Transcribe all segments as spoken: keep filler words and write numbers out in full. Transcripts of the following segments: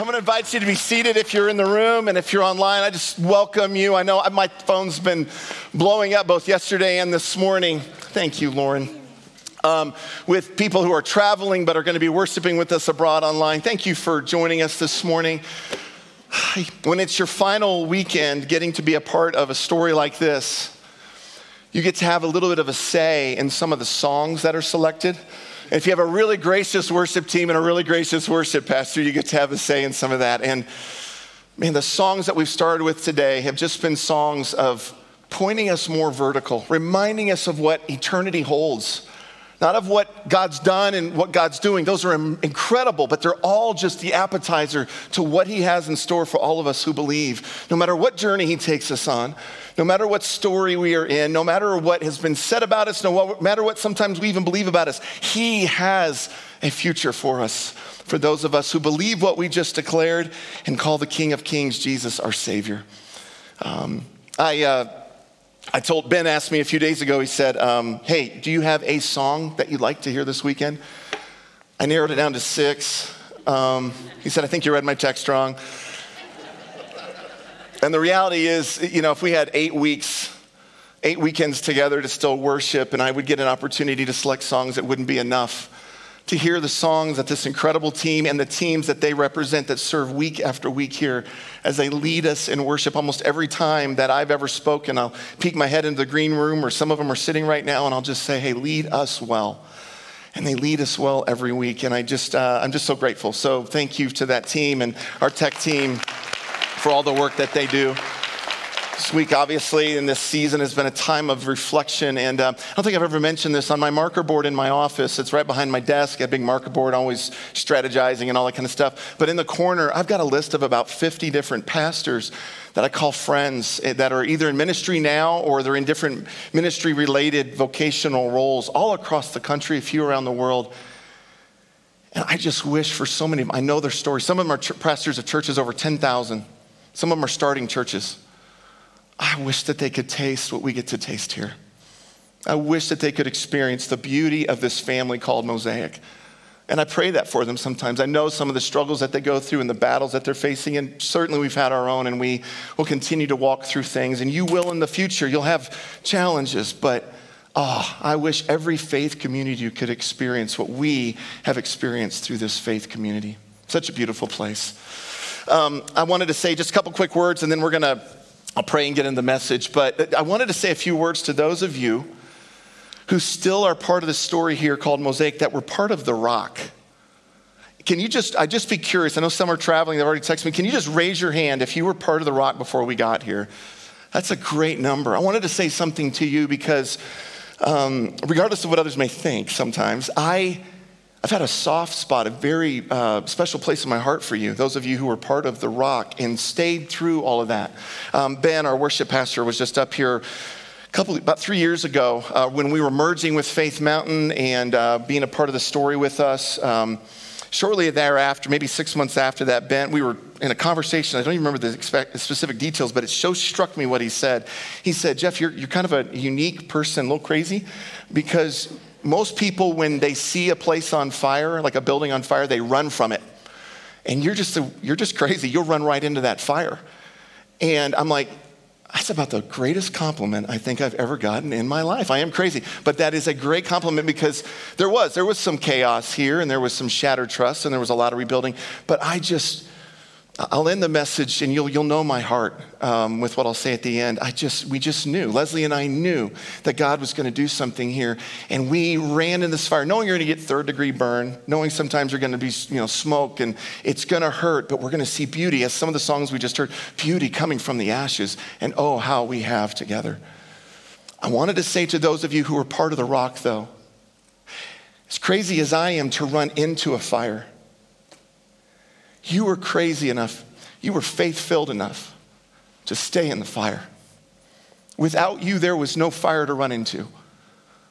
I'm going to invite you to be seated if you're in the room, and if you're online, I just welcome you. I know my phone's been blowing up both yesterday and this morning. Thank you, Lauren. Um, with people who are traveling but are going to be worshiping with us abroad online. Thank you for joining us this morning. When it's your final weekend, getting to be a part of a story like this, you get to have a little bit of a say in some of the songs that are selected. And if you have a really gracious worship team and a really gracious worship pastor, you get to have a say in some of that. And man, the songs that we've started with today have just been songs of pointing us more vertical, reminding us of what eternity holds. Not of what God's done and what God's doing. Those are incredible, but they're all just the appetizer to what he has in store for all of us who believe. No matter what journey he takes us on, no matter what story we are in, no matter what has been said about us, no matter what sometimes we even believe about us, he has a future for us, for those of us who believe what we just declared and call the King of Kings, Jesus, our Savior. Um, I... Uh, I told Ben, asked me a few days ago, he said, um, hey, do you have a song that you'd like to hear this weekend? I narrowed it down to six. Um, he said, I think you read my text wrong. And the reality is, you know, if we had eight weeks, eight weekends together to still worship, and I would get an opportunity to select songs, it wouldn't be enough to hear the songs that this incredible team and the teams that they represent that serve week after week here as they lead us in worship. Almost every time that I've ever spoken, I'll peek my head into the green room, or some of them are sitting right now, and I'll just say, hey, lead us well. And they lead us well every week. And I just, uh, I'm just so grateful. So thank you to that team and our tech team for all the work that they do. This week, obviously, and this season has been a time of reflection, and uh, I don't think I've ever mentioned this. On my marker board in my office, it's right behind my desk, a big marker board, always strategizing and all that kind of stuff, but in the corner, I've got a list of about fifty different pastors that I call friends that are either in ministry now or they're in different ministry-related vocational roles all across the country, a few around the world. And I just wish for so many of them, I know their stories. Some of them are ch- pastors of churches over ten thousand. Some of them are starting churches. I wish that they could taste what we get to taste here. I wish that they could experience the beauty of this family called Mosaic. And I pray that for them sometimes. I know some of the struggles that they go through and the battles that they're facing, and certainly we've had our own, and we will continue to walk through things, and you will in the future. You'll have challenges, but oh, I wish every faith community could experience what we have experienced through this faith community. Such a beautiful place. Um, I wanted to say just a couple quick words, and then we're going to I'll pray and get into the message, but I wanted to say a few words to those of you who still are part of the story here called Mosaic, that were part of The Rock. Can you just, I'd just be curious, I know some are traveling, they've already texted me, can you just raise your hand if you were part of The Rock before we got here? That's a great number. I wanted to say something to you because um, regardless of what others may think sometimes, I, I've had a soft spot, a very uh, special place in my heart for you, those of you who were part of The Rock and stayed through all of that. Um, Ben, our worship pastor, was just up here a couple, about three years ago uh, when we were merging with Faith Mountain and uh, being a part of the story with us. Um, shortly thereafter, maybe six months after that, Ben, we were in a conversation. I don't even remember the expect, specific details, but it so struck me what he said. He said, Jeff, you're, you're kind of a unique person, a little crazy, because most people, when they see a place on fire, like a building on fire, they run from it. And you're just a, you're just crazy. You'll run right into that fire. And I'm like, that's about the greatest compliment I think I've ever gotten in my life. I am crazy. But that is a great compliment because there was. There was some chaos here, and there was some shattered trust, and there was a lot of rebuilding. But I just, I'll end the message, and you'll you'll know my heart um, with what I'll say at the end. I just we just knew, Leslie and I knew that God was going to do something here, and we ran in this fire, knowing you're going to get third degree burn, knowing sometimes you're going to be you know smoke and it's going to hurt, but we're going to see beauty, as some of the songs we just heard, beauty coming from the ashes, and oh how we have together. I wanted to say to those of you who were part of The Rock, though, as crazy as I am to run into a fire, you were crazy enough, you were faith-filled enough to stay in the fire. Without you, there was no fire to run into.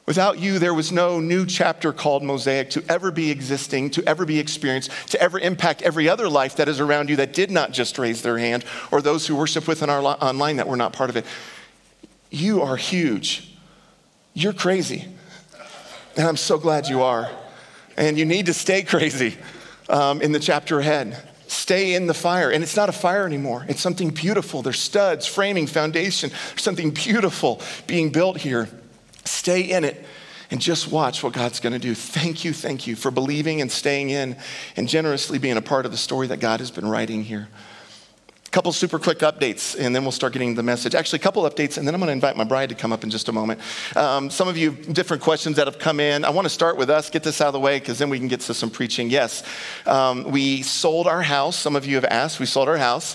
Without you, there was no new chapter called Mosaic to ever be existing, to ever be experienced, to ever impact every other life that is around you that did not just raise their hand, or those who worship with on our online that were not part of it. You are huge. You're crazy. And I'm so glad you are. And you need to stay crazy. Um, in the chapter ahead. Stay in the fire. And it's not a fire anymore. It's something beautiful. There's studs, framing, foundation. There's something beautiful being built here. Stay in it and just watch what God's going to do. Thank you, thank you for believing and staying in and generously being a part of the story that God has been writing here. A couple super quick updates, and then we'll start getting the message. Actually, a couple updates, and then I'm going to invite my bride to come up in just a moment. Um, some of you, different questions that have come in. I want to start with us, get this out of the way, because then we can get to some preaching. Yes, um, we sold our house. Some of you have asked. We sold our house.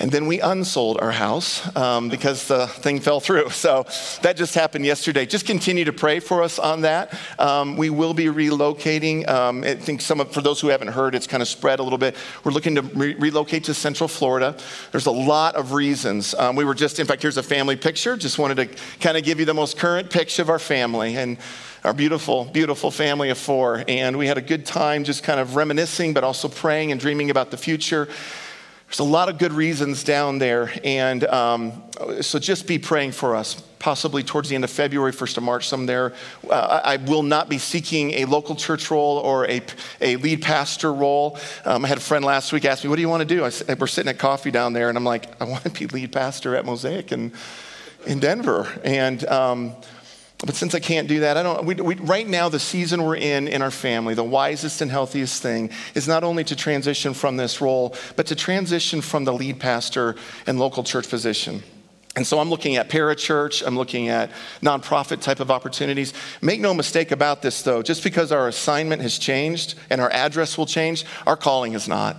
And then we unsold our house um, because the thing fell through. So that just happened yesterday. Just continue to pray for us on that. Um, we will be relocating. Um, I think some of, for those who haven't heard, it's kind of spread a little bit. We're looking to re- relocate to Central Florida. There's a lot of reasons. Um, we were just, in fact, here's a family picture. Just wanted to kind of give you the most current picture of our family. And our beautiful, beautiful family of four. And we had a good time just kind of reminiscing, but also praying and dreaming about the future. There's a lot of good reasons down there, and um, so just be praying for us, possibly towards the end of February, first of March, some there. Uh, I will not be seeking a local church role or a, a lead pastor role. Um, I had a friend last week ask me, what do you want to do? I, we're sitting at coffee down there, and I'm like, I want to be lead pastor at Mosaic in, in Denver, and um But since I can't do that, I don't. We, we, right now, the season we're in in our family, the wisest and healthiest thing is not only to transition from this role, but to transition from the lead pastor and local church position. And so I'm looking at parachurch, I'm looking at nonprofit type of opportunities. Make no mistake about this, though. Just because our assignment has changed and our address will change, our calling has not.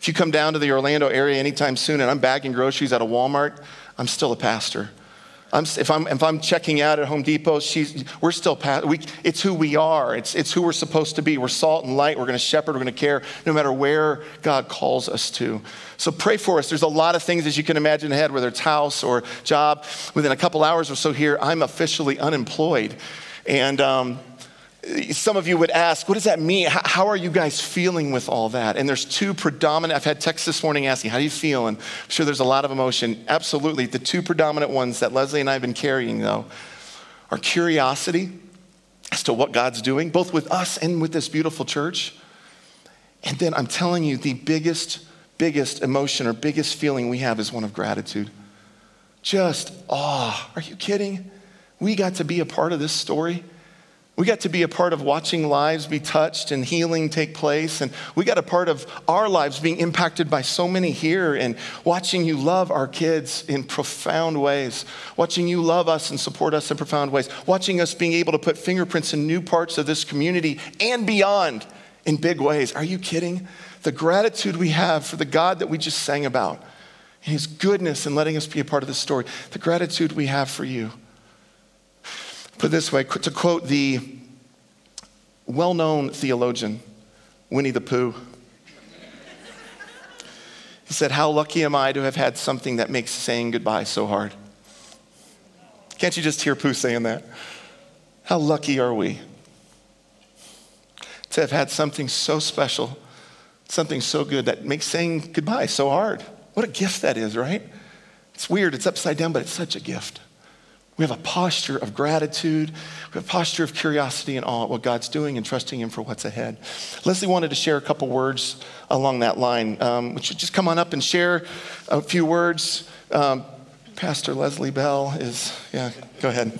If you come down to the Orlando area anytime soon and I'm bagging groceries out of Walmart, I'm still a pastor. I'm, if I'm if I'm checking out at Home Depot, she's, we're still past, we, it's who we are. It's it's who we're supposed to be. We're salt and light. We're going to shepherd. We're going to care, no matter where God calls us to. So pray for us. There's a lot of things, as you can imagine, ahead, whether it's house or job. Within a couple hours or so here, I'm officially unemployed, and. Um, Some of you would ask, what does that mean? How are you guys feeling with all that? And there's two predominant, I've had texts this morning asking, how do you feel? And I'm sure there's a lot of emotion. Absolutely. The two predominant ones that Leslie and I have been carrying, though, are curiosity as to what God's doing, both with us and with this beautiful church. And then I'm telling you, the biggest, biggest emotion or biggest feeling we have is one of gratitude. Just awe. Are you kidding? We got to be a part of this story. We got to be a part of watching lives be touched and healing take place. And we got a part of our lives being impacted by so many here and watching you love our kids in profound ways, watching you love us and support us in profound ways, watching us being able to put fingerprints in new parts of this community and beyond in big ways. Are you kidding? The gratitude we have for the God that we just sang about and his goodness in letting us be a part of this story, the gratitude we have for you. Put it this way, to quote the well-known theologian, Winnie the Pooh. He said, how lucky am I to have had something that makes saying goodbye so hard? Can't you just hear Pooh saying that? How lucky are we to have had something so special, something so good that makes saying goodbye so hard? What a gift that is, right? It's weird, it's upside down, but it's such a gift. We have a posture of gratitude. We have a posture of curiosity and awe at what God's doing and trusting him for what's ahead. Leslie wanted to share a couple words along that line. Um, would you just come on up and share a few words? Um, Pastor Leslie Bell is, yeah, go ahead.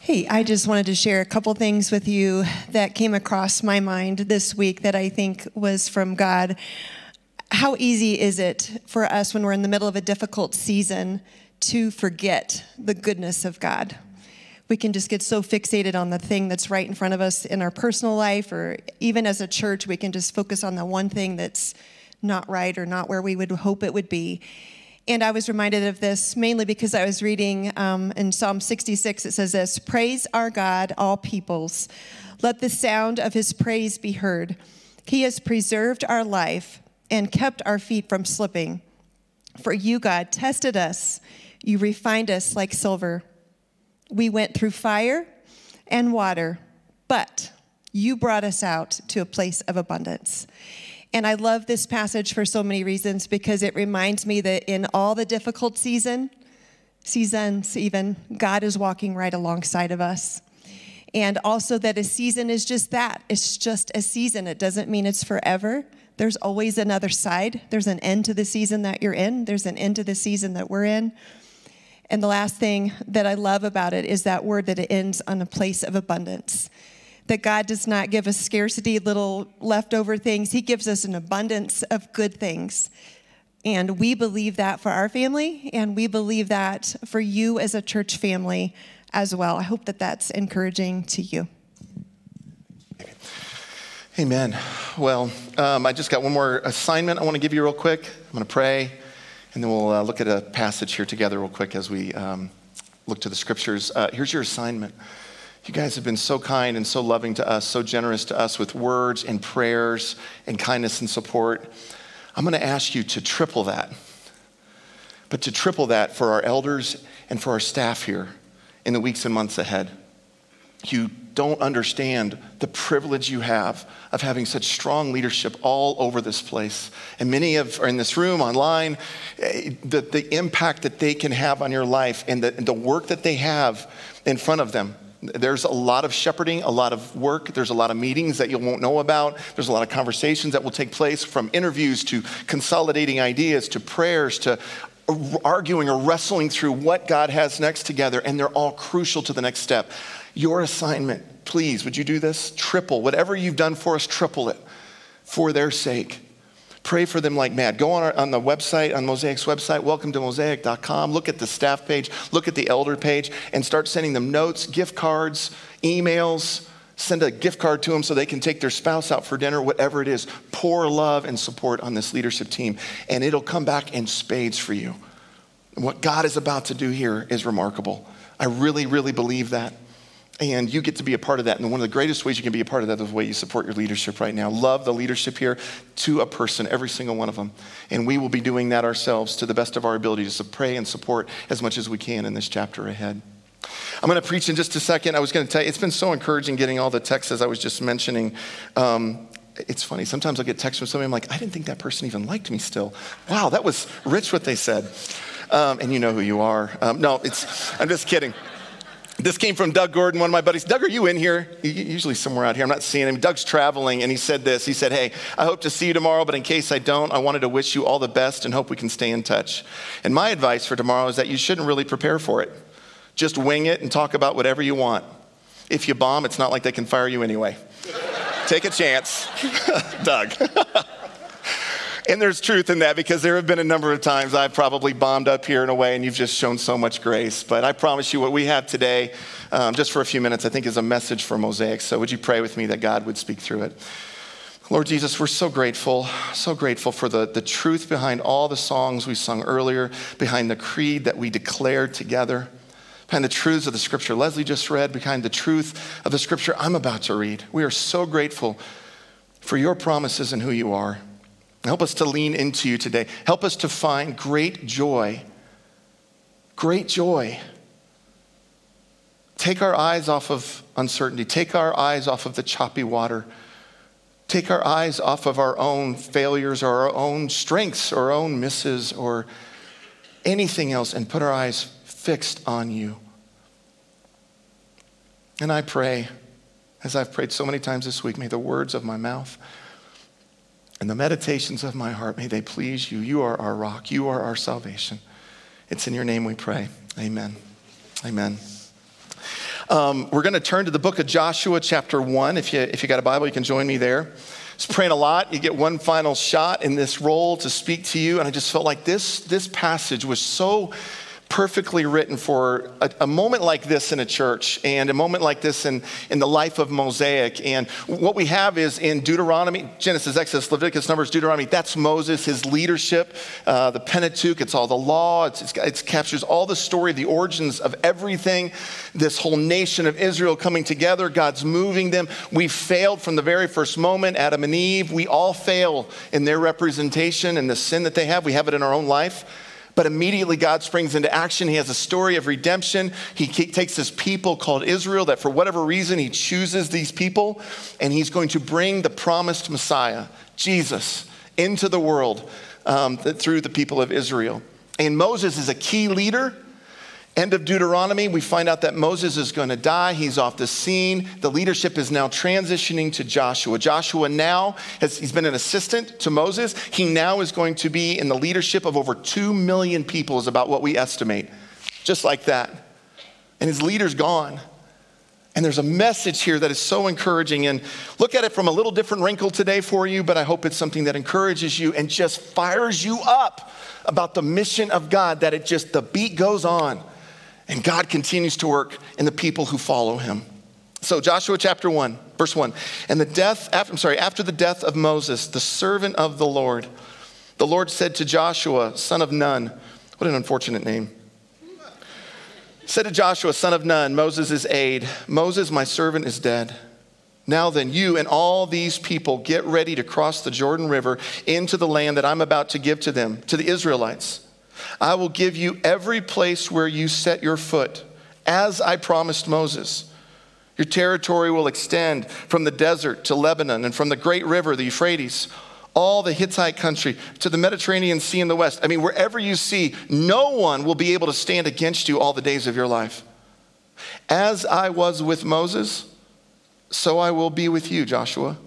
Hey, I just wanted to share a couple things with you that came across my mind this week that I think was from God. How easy is it for us when we're in the middle of a difficult season to forget the goodness of God? We can just get so fixated on the thing that's right in front of us in our personal life, or even as a church, we can just focus on the one thing that's not right or not where we would hope it would be. And I was reminded of this mainly because I was reading um, in Psalm sixty-six, it says this, "Praise our God, all peoples. Let the sound of his praise be heard. He has preserved our life and kept our feet from slipping. For you, God, tested us. You refined us like silver. We went through fire and water, but you brought us out to a place of abundance." And I love this passage for so many reasons, because it reminds me that in all the difficult season, seasons even, God is walking right alongside of us. And also that a season is just that. It's just a season. It doesn't mean it's forever. There's always another side. There's an end to the season that you're in. There's an end to the season that we're in. And the last thing that I love about it is that word that it ends on a place of abundance. That God does not give us scarcity, little leftover things. He gives us an abundance of good things. And we believe that for our family, and we believe that for you as a church family as well. I hope that that's encouraging to you. Amen. Well, um, I just got one more assignment I want to give you real quick. I'm going to pray, and then we'll uh, look at a passage here together real quick as we um, look to the scriptures. Uh, here's your assignment. You guys have been so kind and so loving to us, so generous to us with words and prayers and kindness and support. I'm going to ask you to triple that, but to triple that for our elders and for our staff here in the weeks and months ahead. You don't understand the privilege you have of having such strong leadership all over this place. And many of are in this room, online, the, the impact that they can have on your life and the, and the work that they have in front of them. There's a lot of shepherding, a lot of work. There's a lot of meetings that you won't know about. There's a lot of conversations that will take place, from interviews to consolidating ideas to prayers to arguing or wrestling through what God has next together, and they're all crucial to the next step. Your assignment, please, would you do this? Triple. Whatever you've done for us, triple it for their sake. Pray for them like mad. Go on, our, on the website, on Mosaic's website, welcome to mosaic dot com. Look at the staff page, look at the elder page, and start sending them notes, gift cards, emails. Send a gift card to them so they can take their spouse out for dinner, whatever it is. Pour love and support on this leadership team, and it'll come back in spades for you. What God is about to do here is remarkable. I really, really believe that. And you get to be a part of that. And one of the greatest ways you can be a part of that is the way you support your leadership right now. Love the leadership here to a person, every single one of them. And we will be doing that ourselves to the best of our ability to pray and support as much as we can in this chapter ahead. I'm going to preach in just a second. I was going to tell you, it's been so encouraging getting all the texts as I was just mentioning. Um, it's funny. Sometimes I'll get texts from somebody. I'm like, I didn't think that person even liked me still. Wow, that was rich what they said. Um, and you know who you are. Um, no, it's. I'm just kidding. This came from Doug Gordon, one of my buddies. Doug, are you in here? Usually somewhere out here. I'm not seeing him. Doug's traveling, and he said this. He said, hey, I hope to see you tomorrow, but in case I don't, I wanted to wish you all the best and hope we can stay in touch. And my advice for tomorrow is that you shouldn't really prepare for it. Just wing it and talk about whatever you want. If you bomb, it's not like they can fire you anyway. Take a chance, Doug. And there's truth in that, because there have been a number of times I've probably bombed up here in a way, and you've just shown so much grace. But I promise you what we have today, um, just for a few minutes, I think is a message for Mosaic. So would you pray with me that God would speak through it? Lord Jesus, we're so grateful, so grateful for the, the truth behind all the songs we sung earlier, behind the creed that we declared together, behind the truths of the scripture Leslie just read, behind the truth of the scripture I'm about to read. We are so grateful for your promises and who you are. Help us to lean into you today. Help us to find great joy, great joy. Take our eyes off of uncertainty. Take our eyes off of the choppy water. Take our eyes off of our own failures or our own strengths or our own misses or anything else, and put our eyes fixed on you. And I pray, as I've prayed so many times this week, may the words of my mouth and the meditations of my heart, may they please you. You are our rock. You are our salvation. It's in your name we pray. Amen. Amen. Um, we're going to turn to the book of Joshua, chapter one. If you if you got a Bible, you can join me there. It's praying a lot. You get one final shot in this role to speak to you. And I just felt like this, this passage was so perfectly written for a, a moment like this in a church, and a moment like this in, in the life of Mosaic. And what we have is in Deuteronomy, Genesis, Exodus, Leviticus, Numbers, Deuteronomy, that's Moses, his leadership, uh, the Pentateuch, it's all the law, it's, it's, it captures all the story, the origins of everything, this whole nation of Israel coming together, God's moving them. We failed from the very first moment, Adam and Eve. We all fail in their representation and the sin that they have. We have it in our own life. But immediately God springs into action. He has a story of redemption. He takes this people called Israel that for whatever reason he chooses these people, and he's going to bring the promised Messiah, Jesus, into the world um, through the people of Israel. And Moses is a key leader. End of Deuteronomy, we find out that Moses is going to die. He's off the scene. The leadership is now transitioning to Joshua. Joshua now, has, he's been an assistant to Moses. He now is going to be in the leadership of over two million people is about what we estimate. Just like that. And his leader's gone. And there's a message here that is so encouraging. And look at it from a little different wrinkle today for you, but I hope it's something that encourages you and just fires you up about the mission of God, that it just, the beat goes on. And God continues to work in the people who follow him. So Joshua chapter one, verse one. And the death, after, I'm sorry, after the death of Moses, the servant of the Lord, the Lord said to Joshua, son of Nun. What an unfortunate name. Said to Joshua, son of Nun, Moses' aide, Moses, my servant, is dead. Now then, you and all these people get ready to cross the Jordan River into the land that I'm about to give to them, to the Israelites. I will give you every place where you set your foot, as I promised Moses. Your territory will extend from the desert to Lebanon and from the great river, the Euphrates, all the Hittite country to the Mediterranean Sea in the west. I mean, wherever you see, no one will be able to stand against you all the days of your life. As I was with Moses, so I will be with you, Joshua.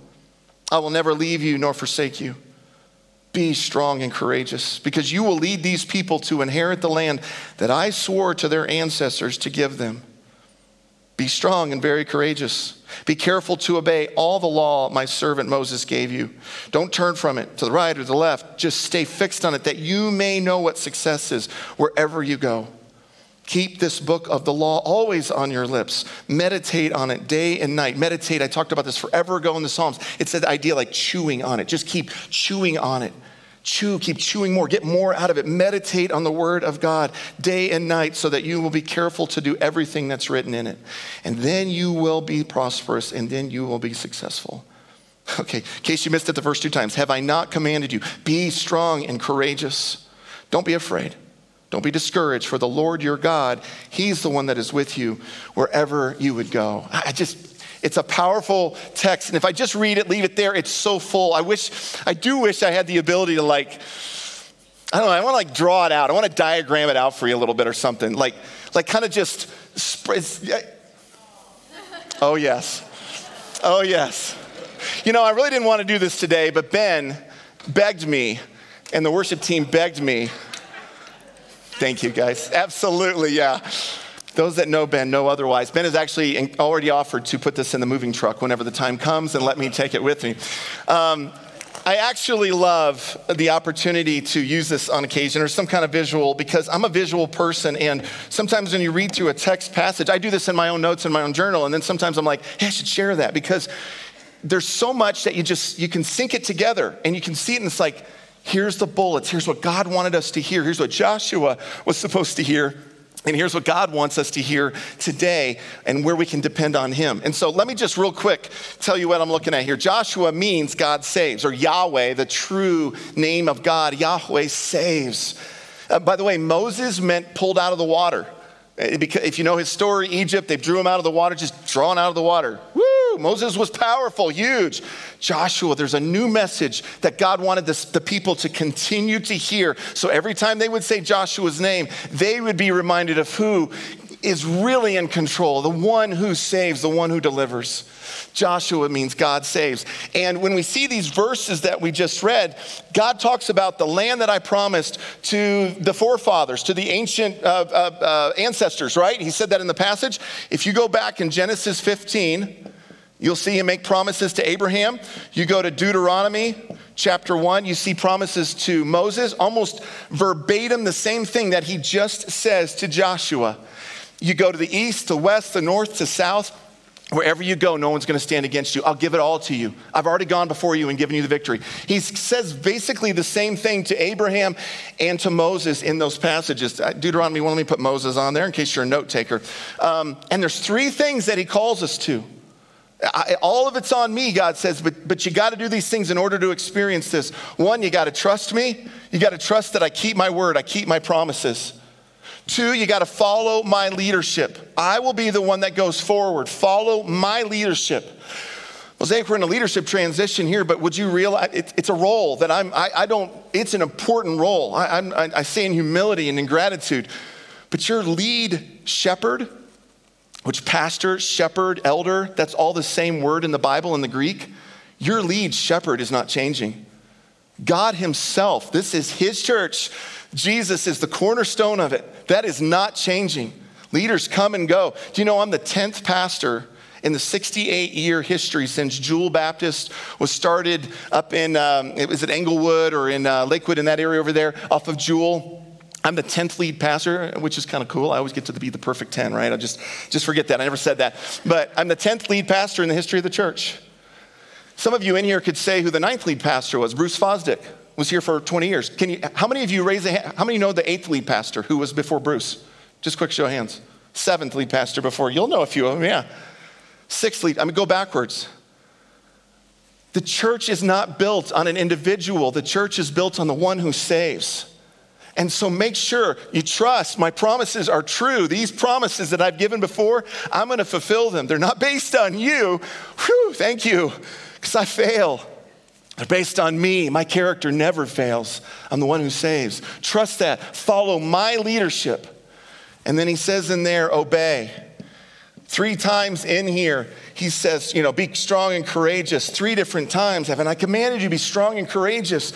I will never leave you nor forsake you. Be strong and courageous, because you will lead these people to inherit the land that I swore to their ancestors to give them. Be strong and very courageous. Be careful to obey all the law my servant Moses gave you. Don't turn from it to the right or the left. Just stay fixed on it, that you may know what success is wherever you go. Keep this book of the law always on your lips. Meditate on it day and night. Meditate, I talked about this forever ago in the Psalms. It's that idea like chewing on it. Just keep chewing on it. Chew, keep chewing more, get more out of it. Meditate on the word of God day and night, so that you will be careful to do everything that's written in it. And then you will be prosperous, and then you will be successful. Okay, in case you missed it the first two times, have I not commanded you? Be strong and courageous. Don't be afraid. Don't be discouraged, for the Lord your God, he's the one that is with you wherever you would go. I just, it's a powerful text. And if I just read it, leave it there, it's so full. I wish, I do wish I had the ability to like, I don't know, I want to like draw it out. I want to diagram it out for you a little bit or something. Like, like kind of just spread. Oh, yes. Oh, yes. You know, I really didn't want to do this today, but Ben begged me, and the worship team begged me. Thank you, guys. Absolutely, yeah. Those that know Ben know otherwise. Ben has actually already offered to put this in the moving truck whenever the time comes and let me take it with me. Um, I actually love the opportunity to use this on occasion or some kind of visual, because I'm a visual person, and sometimes when you read through a text passage, I do this in my own notes in my own journal, and then sometimes I'm like, hey, I should share that, because there's so much that you just, you can sync it together and you can see it, and it's like, here's the bullets. Here's what God wanted us to hear. Here's what Joshua was supposed to hear. And here's what God wants us to hear today, and where we can depend on him. And so let me just real quick tell you what I'm looking at here. Joshua means God saves, or Yahweh, the true name of God. Yahweh saves. Uh, by the way, Moses meant pulled out of the water. If you know his story, Egypt, they drew him out of the water, just drawn out of the water. Woo! Moses was powerful, huge. Joshua, there's a new message that God wanted this, the people to continue to hear. So every time they would say Joshua's name, they would be reminded of who is really in control, the one who saves, the one who delivers. Joshua means God saves. And when we see these verses that we just read, God talks about the land that I promised to the forefathers, to the ancient uh, uh, uh, ancestors, right? He said that in the passage. If you go back in Genesis fifteen, you'll see him make promises to Abraham. You go to Deuteronomy chapter one, you see promises to Moses, almost verbatim the same thing that he just says to Joshua. You go to the east, to west, the north, to south, wherever you go, no one's gonna stand against you. I'll give it all to you. I've already gone before you and given you the victory. He says basically the same thing to Abraham and to Moses in those passages. Deuteronomy one, let me put Moses on there in case you're a note taker. Um, and there's three things that he calls us to. I, all of it's on me, God says, but, but you got to do these things in order to experience this. One, you got to trust me. You got to trust that I keep my word. I keep my promises. Two, you got to follow my leadership. I will be the one that goes forward. Follow my leadership. Mosaic, we're in a leadership transition here, but would you realize it, it's a role that I'm, I, I don't, it's an important role. I, I'm, I, I say in humility and in gratitude, But your lead shepherd, which pastor, shepherd, elder, that's all the same word in the Bible in the Greek. Your lead shepherd is not changing. God himself, this is his church. Jesus is the cornerstone of it. That is not changing. Leaders come and go. Do you know I'm the tenth pastor in the sixty-eight year history since Jewel Baptist was started up in, um, it was at Englewood or in uh, Lakewood in that area over there off of Jewel. I'm the tenth lead pastor, which is kind of cool. I always get to be the perfect ten, right? I just, just forget that. I never said that. But I'm the tenth lead pastor in the history of the church. Some of you in here could say who the ninth lead pastor was. Bruce Fosdick was here for twenty years. Can you, how many of you raise a hand? How many know the eighth lead pastor who was before Bruce? Just quick show of hands. Seventh lead pastor before. You'll know a few of them, yeah. Sixth lead, I'm gonna go backwards. The church is not built on an individual. The church is built on the one who saves. And so make sure you trust my promises are true. These promises that I've given before, I'm going to fulfill them. They're not based on you. Whew, thank you, because I fail. They're based on me. My character never fails. I'm the one who saves. Trust that. Follow my leadership. And then he says in there, obey. Three times in here, he says, you know, be strong and courageous. Three different times, haven't I commanded you to be strong and courageous?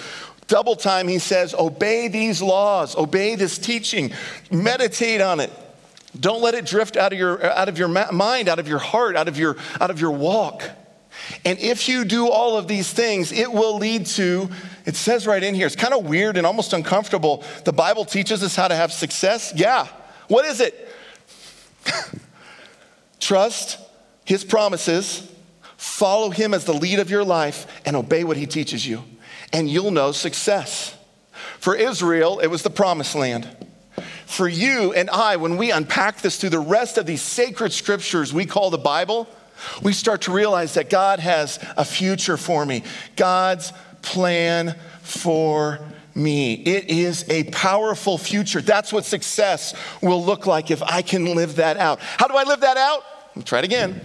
Double time, he says, obey these laws, obey this teaching, meditate on it. Don't let it drift out of your, out of your mind, out of your heart, out of your, out of your walk. And if you do all of these things, it will lead to, it says right in here, it's kind of weird and almost uncomfortable. The Bible teaches us how to have success. Yeah. What is it? Trust his promises, follow him as the lead of your life, and obey what he teaches you. And you'll know success. For Israel, it was the promised land. For you and I, when we unpack this through the rest of these sacred scriptures we call the Bible, we start to realize that God has a future for me. God's plan for me. It is a powerful future. That's what success will look like if I can live that out. How do I live that out? I'll try it again.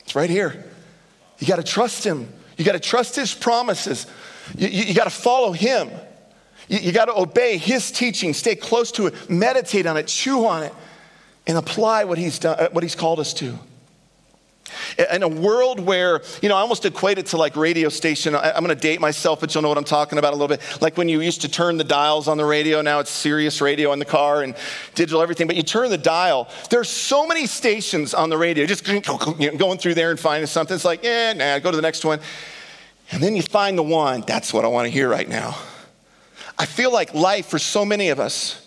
It's right here. You got to trust him. You got to trust his promises. You, you, you got to follow him. You, you got to obey his teaching. Stay close to it. Meditate on it. Chew on it. And apply what he's done, what he's called us to. In a world where, you know, I almost equate it to like radio station. I, I'm going to date myself, but you'll know what I'm talking about a little bit. Like when you used to turn the dials on the radio. Now it's Sirius radio in the car and digital everything. But you turn the dial. There's so many stations on the radio. Just going through there and finding something. It's like, eh, nah, go to the next one. And then you find the one. That's what I want to hear right now. I feel like life for so many of us.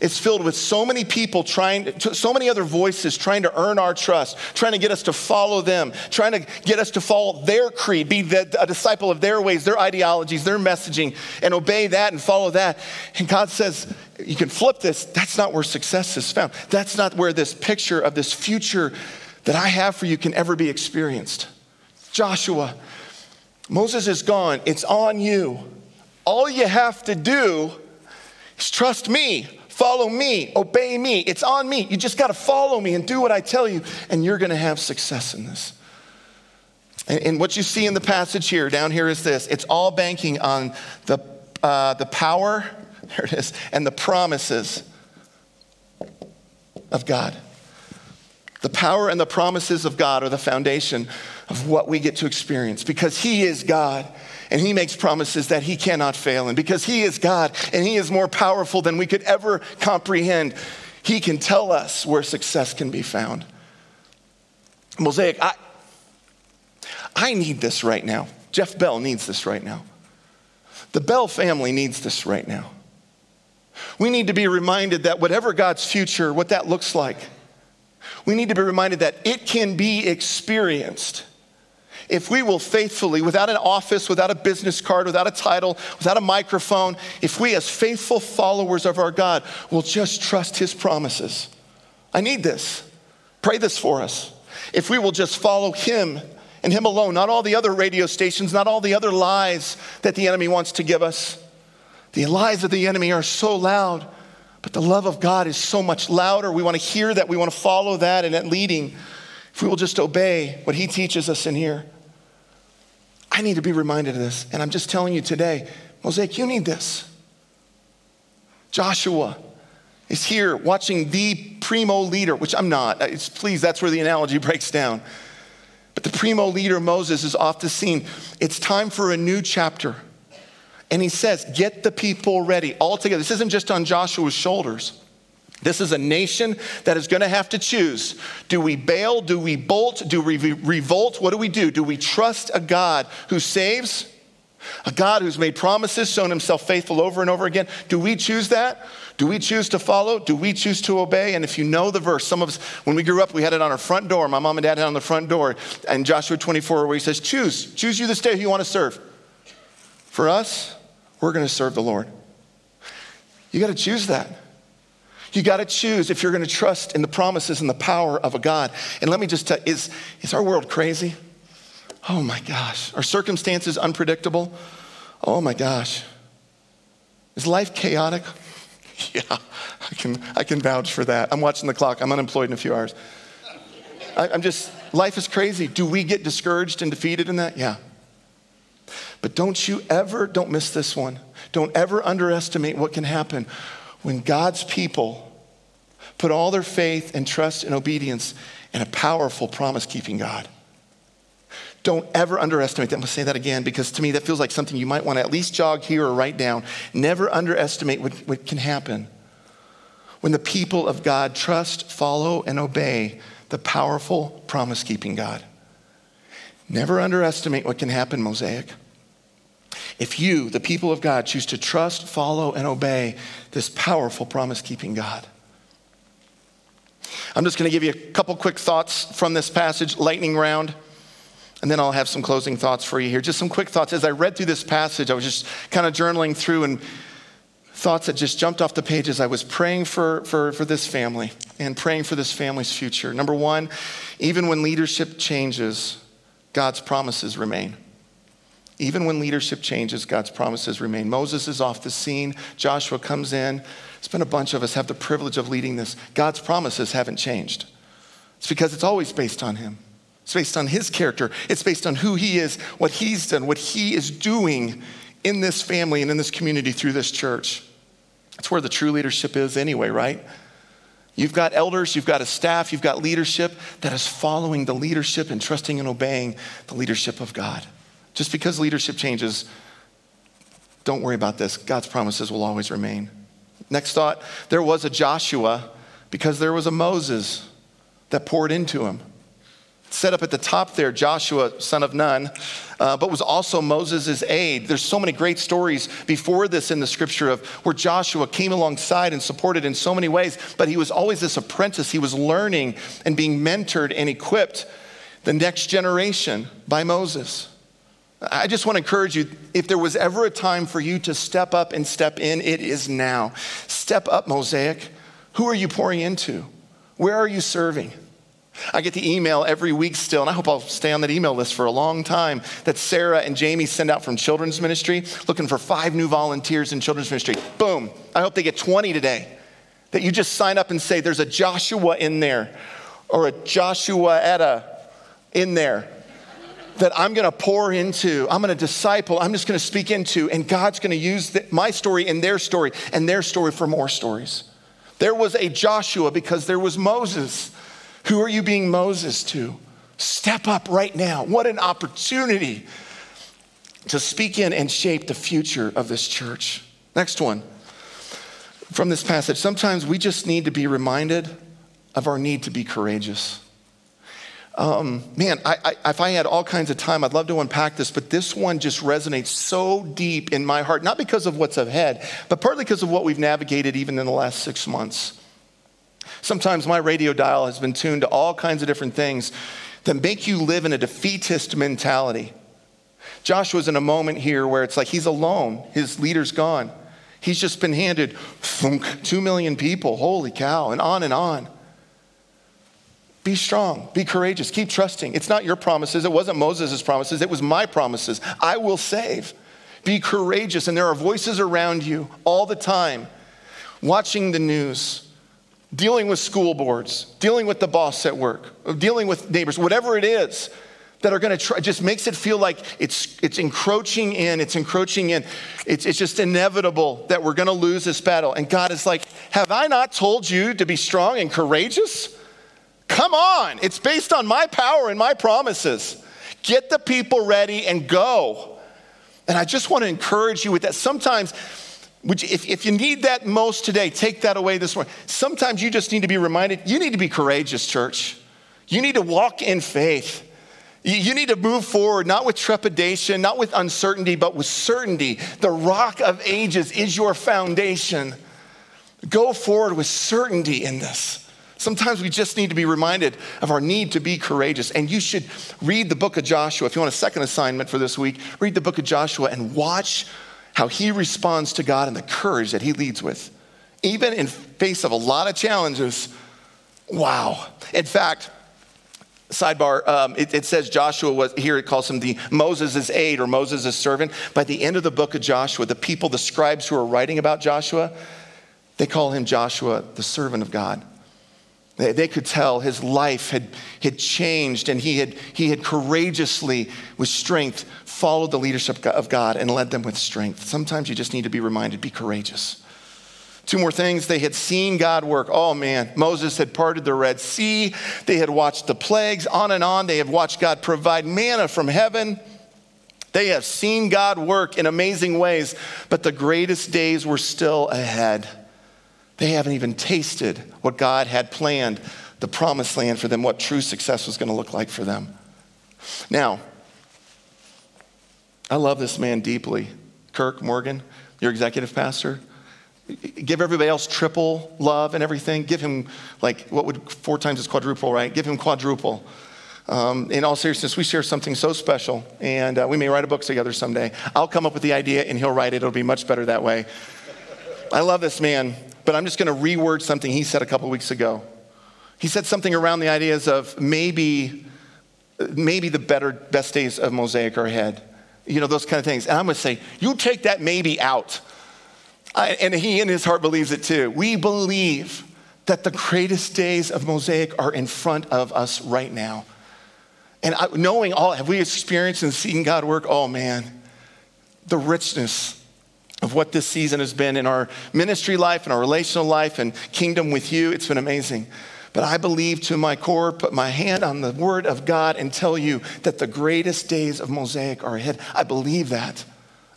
It's filled with so many people trying, to, so many other voices trying to earn our trust, trying to get us to follow them, trying to get us to follow their creed, be the, a disciple of their ways, their ideologies, their messaging, and obey that and follow that. And God says, you can flip this. That's not where success is found. That's not where this picture of this future that I have for you can ever be experienced. Joshua, Moses is gone. It's on you. All you have to do is trust me. Follow me, obey me, it's on me. You just gotta follow me and do what I tell you, and you're gonna have success in this. And, and what you see in the passage here, down here is this, it's all banking on the, uh, the power, there it is, and the promises of God. The power and the promises of God are the foundation of what we get to experience because he is God. And he makes promises that he cannot fail. And because he is God and he is more powerful than we could ever comprehend, he can tell us where success can be found. Mosaic, I, I need this right now. Jeff Bell needs this right now. The Bell family needs this right now. We need to be reminded that whatever God's future, what that looks like, we need to be reminded that it can be experienced if we will faithfully, without an office, without a business card, without a title, without a microphone, if we as faithful followers of our God will just trust his promises. I need this. Pray this for us. If we will just follow him and him alone, not all the other radio stations, not all the other lies that the enemy wants to give us. The lies of the enemy are so loud, but the love of God is so much louder. We want to hear that. We want to follow that and that leading. If we will just obey what he teaches us in here. I need to be reminded of this. And I'm just telling you today, Mosaic, you need this. Joshua, is here watching the primo leader, which I'm not. It's, please, that's where the analogy breaks down. But the primo leader, Moses, is off the scene. It's time for a new chapter. And he says, get the people ready all together. This isn't just on Joshua's shoulders. This is a nation that is going to have to choose. Do we bail? Do we bolt? Do we revolt? What do we do? Do we trust a God who saves? A God who's made promises, shown himself faithful over and over again? Do we choose that? Do we choose to follow? Do we choose to obey? And if you know the verse, some of us, when we grew up, we had it on our front door. My mom and dad had it on the front door. And Joshua twenty-four, where he says, choose. Choose you this day who you want to serve. For us, we're going to serve the Lord. You got to choose that. You got to choose if you're going to trust in the promises and the power of a God. And let me just tell you, is, is our world crazy? Oh my gosh. Are circumstances unpredictable? Oh my gosh. Is life chaotic? Yeah, I can, I can vouch for that. I'm watching the clock. I'm unemployed in a few hours. I, I'm just, life is crazy. Do we get discouraged and defeated in that? Yeah. But don't you ever, don't miss this one. Don't ever underestimate what can happen when God's people put all their faith and trust and obedience in a powerful promise-keeping God. Don't ever underestimate that. I'm going to say that again because to me that feels like something you might want to at least jog here or write down. Never underestimate what, what can happen when the people of God trust, follow, and obey the powerful promise-keeping God. Never underestimate what can happen, Mosaic. If you, the people of God, choose to trust, follow, and obey this powerful promise-keeping God. I'm just going to give you a couple quick thoughts from this passage, lightning round. And then I'll have some closing thoughts for you here. Just some quick thoughts. As I read through this passage, I was just kind of journaling through and thoughts that just jumped off the page as I was praying for, for, for this family and praying for this family's future. Number one, even when leadership changes, God's promises remain. Even when leadership changes, God's promises remain. Moses is off the scene. Joshua comes in. It's been a bunch of us have the privilege of leading this. God's promises haven't changed. It's because it's always based on him. It's based on his character. It's based on who he is, what he's done, what he is doing in this family and in this community through this church. That's where the true leadership is anyway, right? You've got elders, you've got a staff, you've got leadership that is following the leadership and trusting and obeying the leadership of God. Just because leadership changes, don't worry about this. God's promises will always remain. Next thought, there was a Joshua because there was a Moses that poured into him. Set up at the top there, Joshua, son of Nun, uh, but was also Moses' aide. There's so many great stories before this in the scripture of where Joshua came alongside and supported in so many ways, but he was always this apprentice. He was learning and being mentored and equipped the next generation by Moses. I just want to encourage you, if there was ever a time for you to step up and step in, it is now. Step up, Mosaic. Who are you pouring into? Where are you serving? I get the email every week still, and I hope I'll stay on that email list for a long time, that Sarah and Jamie send out from children's ministry, looking for five new volunteers in children's ministry. Boom. I hope they get twenty today. That you just sign up and say, there's a Joshua in there, or a Joshuaetta in there, that I'm going to pour into, I'm going to disciple, I'm just going to speak into, and God's going to use the, my story and their story and their story for more stories. There was a Joshua because there was Moses. Who are you being Moses to? Step up right now. What an opportunity to speak in and shape the future of this church. Next one from this passage. Sometimes we just need to be reminded of our need to be courageous. Um, man, I, I, if I had all kinds of time, I'd love to unpack this, but this one just resonates so deep in my heart, not because of what's ahead, but partly because of what we've navigated even in the last six months. Sometimes my radio dial has been tuned to all kinds of different things that make you live in a defeatist mentality. Joshua's in a moment here where it's like he's alone. His leader's gone. He's just been handed two million people. Holy cow. And on and on. Be strong. Be courageous. Keep trusting. It's not your promises. It wasn't Moses' promises. It was my promises. I will save. Be courageous. And there are voices around you all the time watching the news. Dealing with school boards, dealing with the boss at work, dealing with neighbors, whatever it is, that are going to try, just makes it feel like it's it's encroaching in, it's encroaching in. It's, it's just inevitable that we're going to lose this battle. And God is like, have I not told you to be strong and courageous? Come on, it's based on my power and my promises. Get the people ready and go. And I just want to encourage you with that. Sometimes, if, if you need that most today, take that away this morning. Sometimes you just need to be reminded, you need to be courageous, church. You need to walk in faith. You need to move forward, not with trepidation, not with uncertainty, but with certainty. The Rock of Ages is your foundation. Go forward with certainty in this. Sometimes we just need to be reminded of our need to be courageous. And you should read the book of Joshua. If you want a second assignment for this week, read the book of Joshua and watch how he responds to God and the courage that he leads with. Even in face of a lot of challenges, wow. In fact, sidebar, um, it, it says Joshua was, here it calls him the Moses' aide or Moses' servant. By the end of the book of Joshua, the people, the scribes who are writing about Joshua, they call him Joshua, the servant of God. They, they could tell his life had, had changed and he had, he had courageously, with strength, followed the leadership of God and led them with strength. Sometimes you just need to be reminded, be courageous. Two more things. They had seen God work. Oh, man. Moses had parted the Red Sea. They had watched the plagues. On and on. They had watched God provide manna from heaven. They have seen God work in amazing ways, but the greatest days were still ahead. They haven't even tasted what God had planned, the promised land for them, what true success was going to look like for them. Now, I love this man deeply. Kirk Morgan, your executive pastor. Give everybody else triple love and everything. Give him, like, what would, four times is quadruple, right? Give him quadruple. Um, in all seriousness, we share something so special, and uh, we may write a book together someday. I'll come up with the idea, and he'll write it. It'll be much better that way. I love this man, but I'm just going to reword something he said a couple weeks ago. He said something around the ideas of maybe, maybe the better, best days of Mosaic are ahead. You know, those kind of things. And I'm going to say, you take that maybe out. I, and he in his heart believes it too. We believe that the greatest days of Mosaic are in front of us right now. And I, knowing all, have we experienced and seen God work? Oh man, the richness of what this season has been in our ministry life, in our relational life, and kingdom with you. It's been amazing. But I believe to my core, put my hand on the word of God and tell you that the greatest days of Mosaic are ahead. I believe that.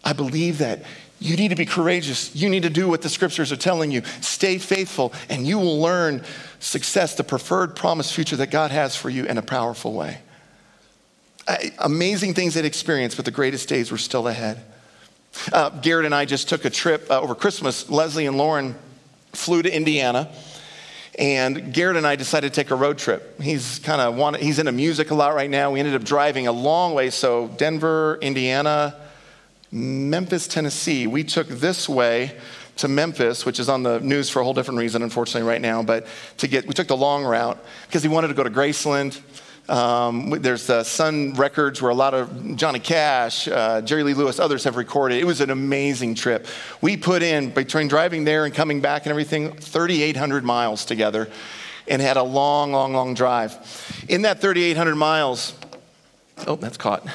I believe that. You need to be courageous. You need to do what the scriptures are telling you. Stay faithful, and you will learn success, the preferred promised future that God has for you in a powerful way. I, amazing things that experience, but the greatest days were still ahead. Uh, Garrett and I just took a trip uh, over Christmas. Leslie and Lauren flew to Indiana, and Garrett and I decided to take a road trip. He's kind of wanted, he's into music a lot right now. We ended up driving a long way, so Denver, Indiana, Memphis, Tennessee. We took this way to Memphis, which is on the news for a whole different reason, unfortunately, right now. But to get, we took the long route because he wanted to go to Graceland. Um, there's the Sun Records where a lot of Johnny Cash, uh, Jerry Lee Lewis, others have recorded. It was an amazing trip. We put in, between driving there and coming back and everything, three thousand eight hundred miles together and had a long, long, long drive. In that three thousand eight hundred miles, oh, that's caught.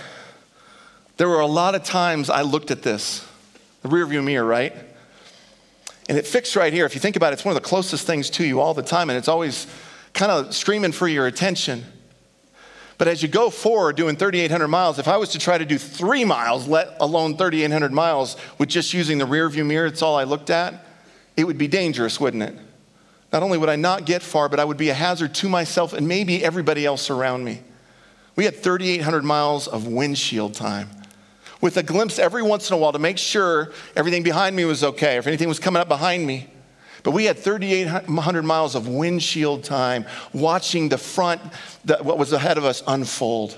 There were a lot of times I looked at this, the rearview mirror, right? And it fixed right here. If you think about it, it's one of the closest things to you all the time, and it's always kind of screaming for your attention. But as you go forward doing three thousand eight hundred miles, if I was to try to do three miles, let alone three thousand eight hundred miles, with just using the rearview mirror, it's all I looked at, it would be dangerous, wouldn't it? Not only would I not get far, but I would be a hazard to myself and maybe everybody else around me. We had three thousand eight hundred miles of windshield time, with a glimpse every once in a while to make sure everything behind me was okay, if anything was coming up behind me. But we had three thousand eight hundred miles of windshield time watching the front, the, what was ahead of us, unfold.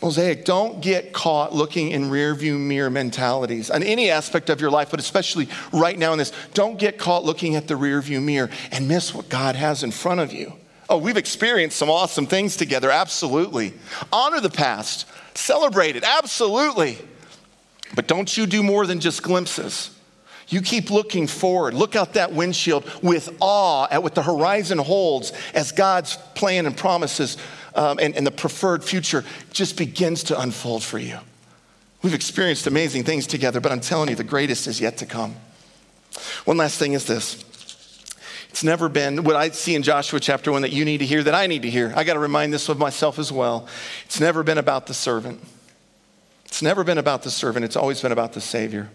Mosaic, don't get caught looking in rearview mirror mentalities on any aspect of your life, but especially right now in this. Don't get caught looking at the rearview mirror and miss what God has in front of you. Oh, we've experienced some awesome things together, absolutely. Honor the past. Celebrate it, absolutely. But don't you do more than just glimpses. You keep looking forward. Look out that windshield with awe at what the horizon holds as God's plan and promises um, and, and the preferred future just begins to unfold for you. We've experienced amazing things together, but I'm telling you, the greatest is yet to come. One last thing is this. It's never been what I see in Joshua chapter one that you need to hear, that I need to hear. I got to remind this of myself as well. It's never been about the servant. It's never been about the servant. It's always been about the Savior.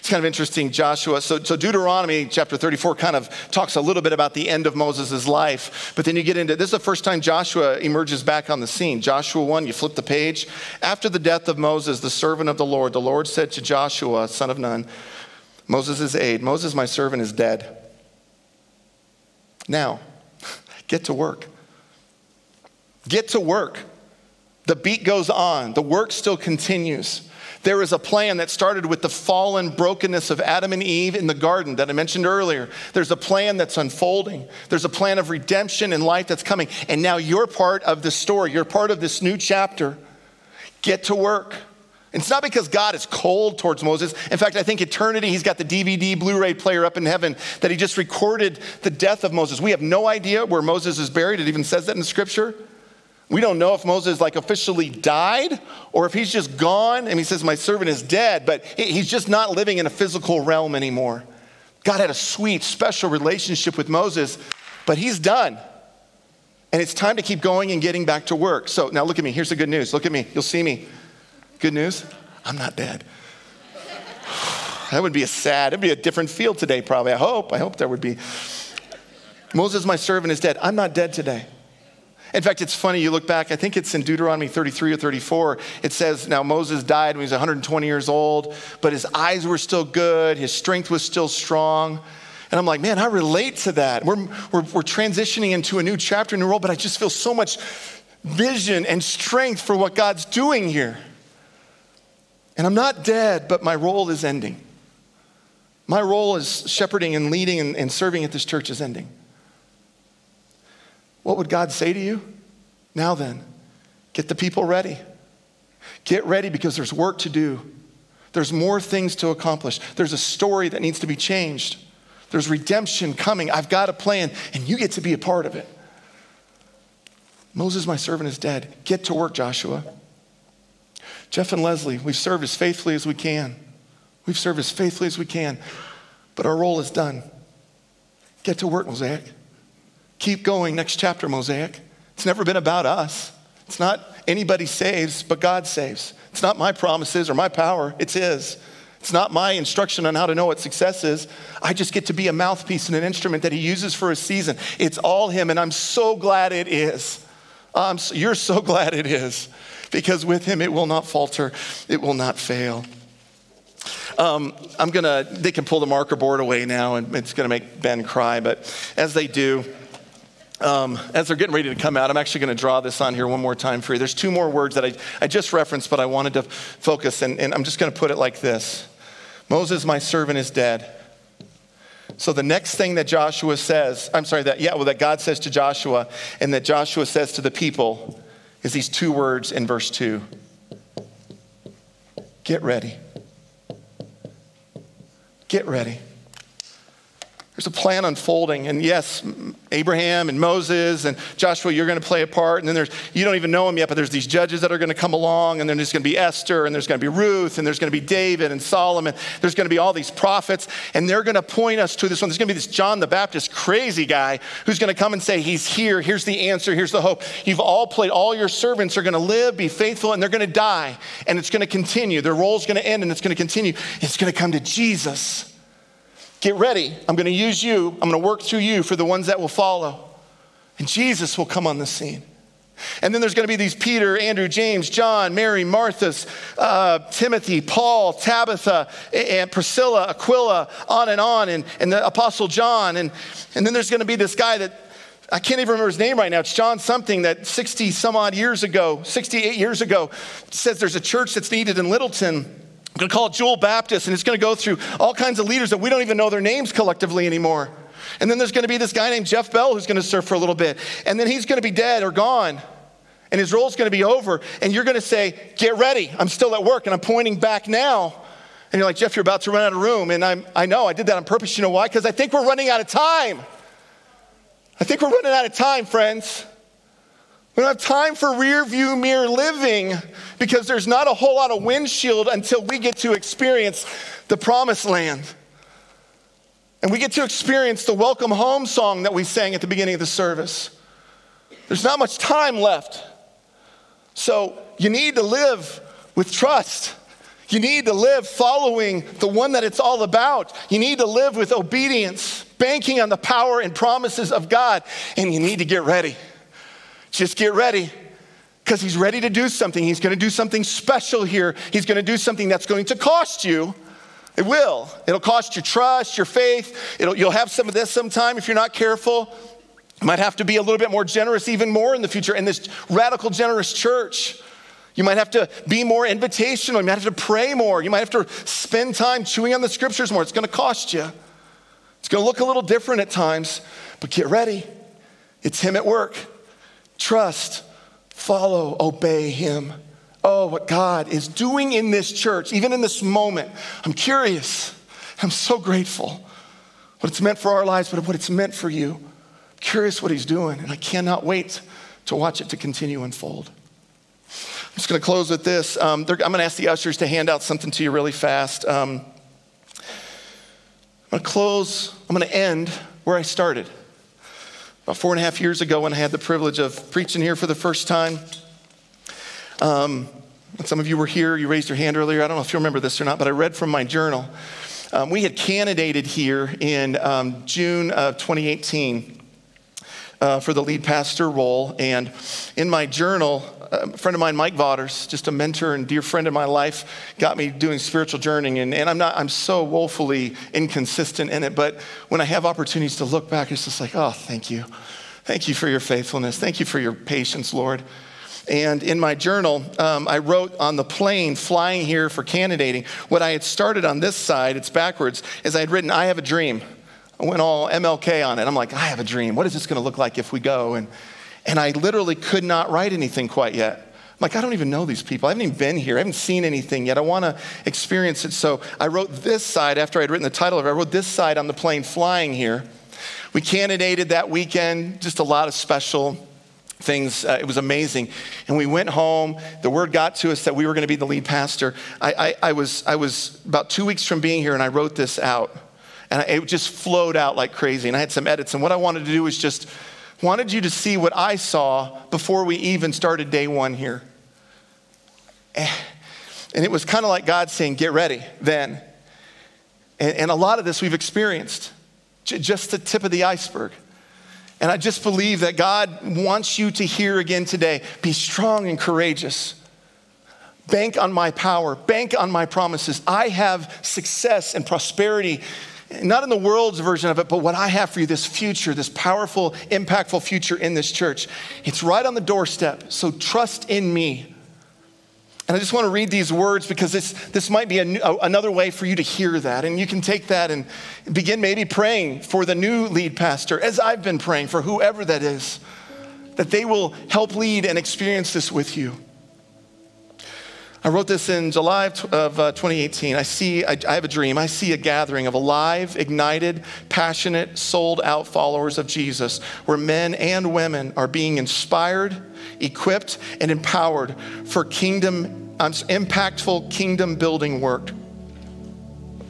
It's kind of interesting, Joshua. So, so Deuteronomy chapter thirty-four kind of talks a little bit about the end of Moses' life. But then you get into, this is the first time Joshua emerges back on the scene. Joshua one, you flip the page. After the death of Moses, the servant of the Lord, the Lord said to Joshua, son of Nun, Moses' aide, Moses, my servant, is dead. Now, get to work. Get to work. The beat goes on. The work still continues. There is a plan that started with the fallen brokenness of Adam and Eve in the garden that I mentioned earlier. There's a plan that's unfolding. There's a plan of redemption and life that's coming. And now you're part of the story. You're part of this new chapter. Get to work. It's not because God is cold towards Moses. In fact, I think eternity, he's got the D V D Blu-ray player up in heaven that he just recorded the death of Moses. We have no idea where Moses is buried. It even says that in Scripture. We don't know if Moses like officially died or if he's just gone. And he says, my servant is dead, but he's just not living in a physical realm anymore. God had a sweet, special relationship with Moses, but he's done. And it's time to keep going and getting back to work. So now look at me. Here's the good news. Look at me. You'll see me. Good news, I'm not dead. That would be a sad, it'd be a different field today probably. I hope, I hope there would be. Moses, my servant, is dead. I'm not dead today. In fact, it's funny, you look back, I think it's in Deuteronomy thirty-three or thirty-four, it says, now Moses died when he was one hundred twenty years old, but his eyes were still good, his strength was still strong. And I'm like, man, I relate to that. We're, we're, we're transitioning into a new chapter, a new role, but I just feel so much vision and strength for what God's doing here. And I'm not dead, but my role is ending. My role as shepherding and leading and, and serving at this church is ending. What would God say to you? Now then, get the people ready. Get ready because there's work to do. There's more things to accomplish. There's a story that needs to be changed. There's redemption coming. I've got a plan, and you get to be a part of it. Moses, my servant, is dead. Get to work, Joshua. Jeff and Leslie, we've served as faithfully as we can. We've served as faithfully as we can, but our role is done. Get to work, Mosaic. Keep going, next chapter, Mosaic. It's never been about us. It's not anybody saves, but God saves. It's not my promises or my power, it's His. It's not my instruction on how to know what success is. I just get to be a mouthpiece and an instrument that He uses for a season. It's all Him, and I'm so glad it is. Um, you're so glad it is, because with Him it will not falter, it will not fail. Um, I'm gonna, they can pull the marker board away now, and it's gonna make Ben cry, but as they do, um, as they're getting ready to come out, I'm actually gonna draw this on here one more time for you. There's two more words that I, I just referenced, but I wanted to focus, and, and I'm just gonna put it like this. Moses, my servant, is dead. So the next thing that Joshua says, I'm sorry, that yeah, well, that God says to Joshua and that Joshua says to the people is these two words in verse two. Get ready. Get ready. There's a plan unfolding. And yes, Abraham and Moses and Joshua, you're going to play a part. And then there's, you don't even know them yet, but there's these judges that are going to come along. And then there's going to be Esther, and there's going to be Ruth, and there's going to be David and Solomon. There's going to be all these prophets. And they're going to point us to this one. There's going to be this John the Baptist crazy guy who's going to come and say, he's here. Here's the answer. Here's the hope. You've all played. All your servants are going to live, be faithful, and they're going to die. And it's going to continue. Their role's going to end, and it's going to continue. It's going to come to Jesus. Get ready. I'm going to use you. I'm going to work through you for the ones that will follow. And Jesus will come on the scene. And then there's going to be these Peter, Andrew, James, John, Mary, Martha, uh, Timothy, Paul, Tabitha, and Priscilla, Aquila, on and on, and, and the Apostle John. And, and then there's going to be this guy that, I can't even remember his name right now. It's John something that sixty some odd years ago, sixty-eight years ago, says there's a church that's needed in Littleton. I'm going to call it Jewel Baptist, and it's going to go through all kinds of leaders that we don't even know their names collectively anymore. And then there's going to be this guy named Jeff Bell who's going to serve for a little bit. And then he's going to be dead or gone, and his role's going to be over. And you're going to say, get ready. I'm still at work, and I'm pointing back now. And you're like, Jeff, you're about to run out of room. And I'm, I know, I did that on purpose. You know why? Because I think we're running out of time. I think we're running out of time, friends. We don't have time for rear view mirror living because there's not a whole lot of windshield until we get to experience the promised land. And we get to experience the welcome home song that we sang at the beginning of the service. There's not much time left. So you need to live with trust. You need to live following the one that it's all about. You need to live with obedience, banking on the power and promises of God. And you need to get ready. Just get ready, because he's ready to do something. He's going to do something special here. He's going to do something that's going to cost you. It will. It'll cost your trust, your faith. It'll, you'll have some of this sometime if you're not careful. You might have to be a little bit more generous, even more in the future, in this radical, generous church. You might have to be more invitational. You might have to pray more. You might have to spend time chewing on the scriptures more. It's going to cost you. It's going to look a little different at times, but get ready. It's him at work. Trust, follow, obey him. Oh, what God is doing in this church, even in this moment. I'm curious. I'm so grateful what it's meant for our lives, but what it's meant for you. I'm curious what he's doing, and I cannot wait to watch it to continue unfold. I'm just going to close with this. Um, I'm going to ask the ushers to hand out something to you really fast. Um, I'm going to close. I'm going to end where I started. About four and a half years ago when I had the privilege of preaching here for the first time. Um, some of you were here. You raised your hand earlier. I don't know if you remember this or not, but I read from my journal. Um, we had candidated here in um, June of twenty eighteen uh, for the lead pastor role. And in my journal, a friend of mine, Mike Vodders, just a mentor and dear friend of my life, got me doing spiritual journeying. And, and I'm not, I'm so woefully inconsistent in it, but when I have opportunities to look back, it's just like, oh, thank you. Thank you for your faithfulness. Thank you for your patience, Lord. And in my journal, um, I wrote on the plane flying here for candidating, what I had started on this side, it's backwards, is I had written, I have a dream. I went all M L K on it. I'm like, I have a dream. What is this going to look like if we go? And And I literally could not write anything quite yet. I'm like, I don't even know these people. I haven't even been here. I haven't seen anything yet. I want to experience it. So I wrote this side after I'd written the title of it. I wrote this side on the plane flying here. We candidated that weekend, just a lot of special things. Uh, it was amazing. And we went home. The word got to us that we were going to be the lead pastor. I, I, I, was, I was about two weeks from being here, and I wrote this out. And I, it just flowed out like crazy. And I had some edits. And what I wanted to do was just... wanted you to see what I saw before we even started day one here. And it was kind of like God saying, get ready then. And, and a lot of this we've experienced, j- just the tip of the iceberg. And I just believe that God wants you to hear again today, be strong and courageous. Bank on my power, bank on my promises. I have success and prosperity. Not in the world's version of it, but what I have for you, this future, this powerful, impactful future in this church. It's right on the doorstep, so trust in me. And I just want to read these words because this, this might be a new, a, another way for you to hear that. And you can take that and begin maybe praying for the new lead pastor, as I've been praying for whoever that is, that they will help lead and experience this with you. I wrote this in July of uh, twenty eighteen. I see, I, I have a dream. I see a gathering of alive, ignited, passionate, sold out followers of Jesus where men and women are being inspired, equipped, and empowered for kingdom, um, impactful kingdom building work.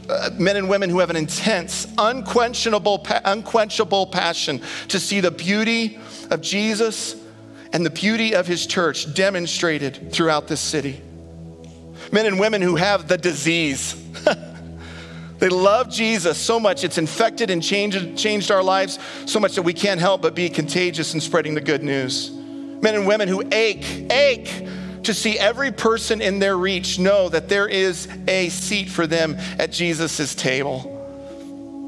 Uh, men and women who have an intense, unquenchable, pa- unquenchable passion to see the beauty of Jesus and the beauty of his church demonstrated throughout this city. Men and women who have the disease. They love Jesus so much. It's infected and changed, changed our lives so much that we can't help but be contagious in spreading the good news. Men and women who ache, ache to see every person in their reach know that there is a seat for them at Jesus' table.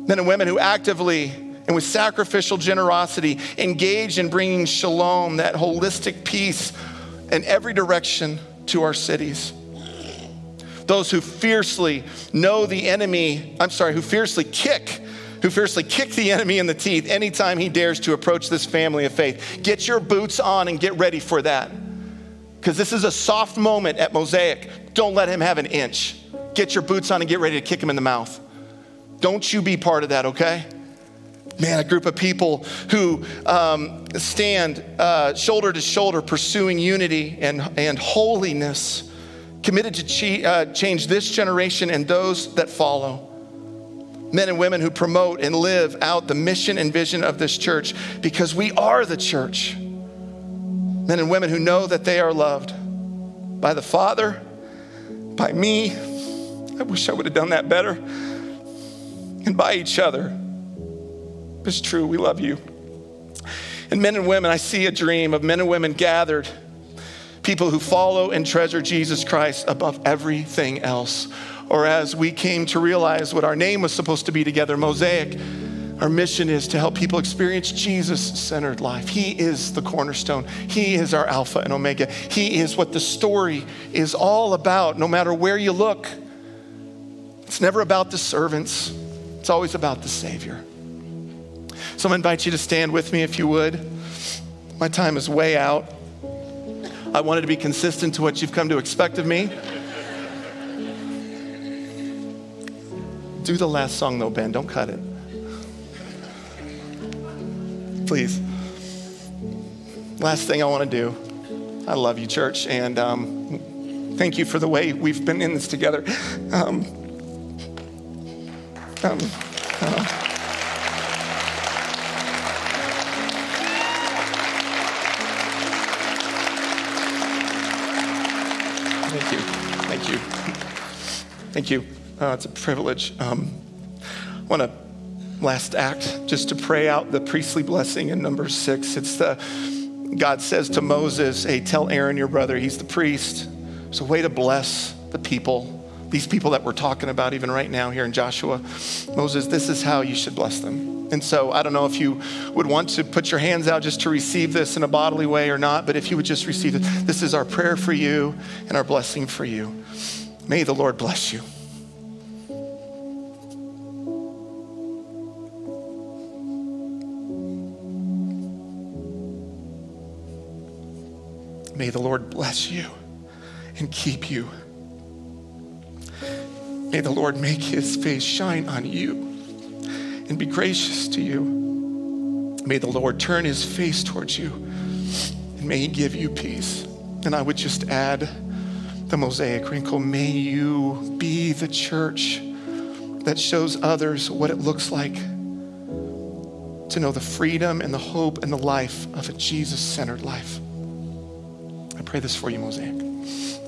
Men and women who actively and with sacrificial generosity engage in bringing shalom, that holistic peace, in every direction to our cities. Those who fiercely know the enemy, I'm sorry, who fiercely kick, who fiercely kick the enemy in the teeth anytime he dares to approach this family of faith. Get your boots on and get ready for that. Because this is a soft moment at Mosaic. Don't let him have an inch. Get your boots on and get ready to kick him in the mouth. Don't you be part of that, okay? Man, a group of people who um, stand uh, shoulder to shoulder pursuing unity and, and holiness, committed to che- uh, change this generation and those that follow. Men and women who promote and live out the mission and vision of this church, because we are the church. Men and women who know that they are loved by the Father, by me. I wish I would have done that better. And by each other. It's true, we love you. And men and women, I see a dream of men and women gathered, people who follow and treasure Jesus Christ above everything else. Or as we came to realize what our name was supposed to be together, Mosaic, our mission is to help people experience Jesus-centered life. He is the cornerstone. He is our Alpha and Omega. He is what the story is all about, no matter where you look. It's never about the servants. It's always about the Savior. So I invite you to stand with me if you would. My time is way out. I wanted to be consistent to what you've come to expect of me. Do the last song though, Ben, don't cut it. Please. Last thing I want to do. I love you, church, and um, thank you for the way we've been in this together. Um, um, uh, Thank you, thank you, thank you. Uh, it's a privilege. Um, I want to last act just to pray out the priestly blessing in Numbers six. It's the, God says to Moses, hey, tell Aaron, your brother, he's the priest. It's a way to bless the people, these people that we're talking about even right now here in Joshua. Moses, this is how you should bless them. And so I don't know if you would want to put your hands out just to receive this in a bodily way or not, but if you would just receive it, this is our prayer for you and our blessing for you. May the Lord bless you. May the Lord bless you and keep you. May the Lord make his face shine on you and be gracious to you. May the Lord turn his face towards you, and may he give you peace. And I would just add the Mosaic wrinkle. May you be the church that shows others what it looks like to know the freedom and the hope and the life of a Jesus-centered life. I pray this for you, Mosaic.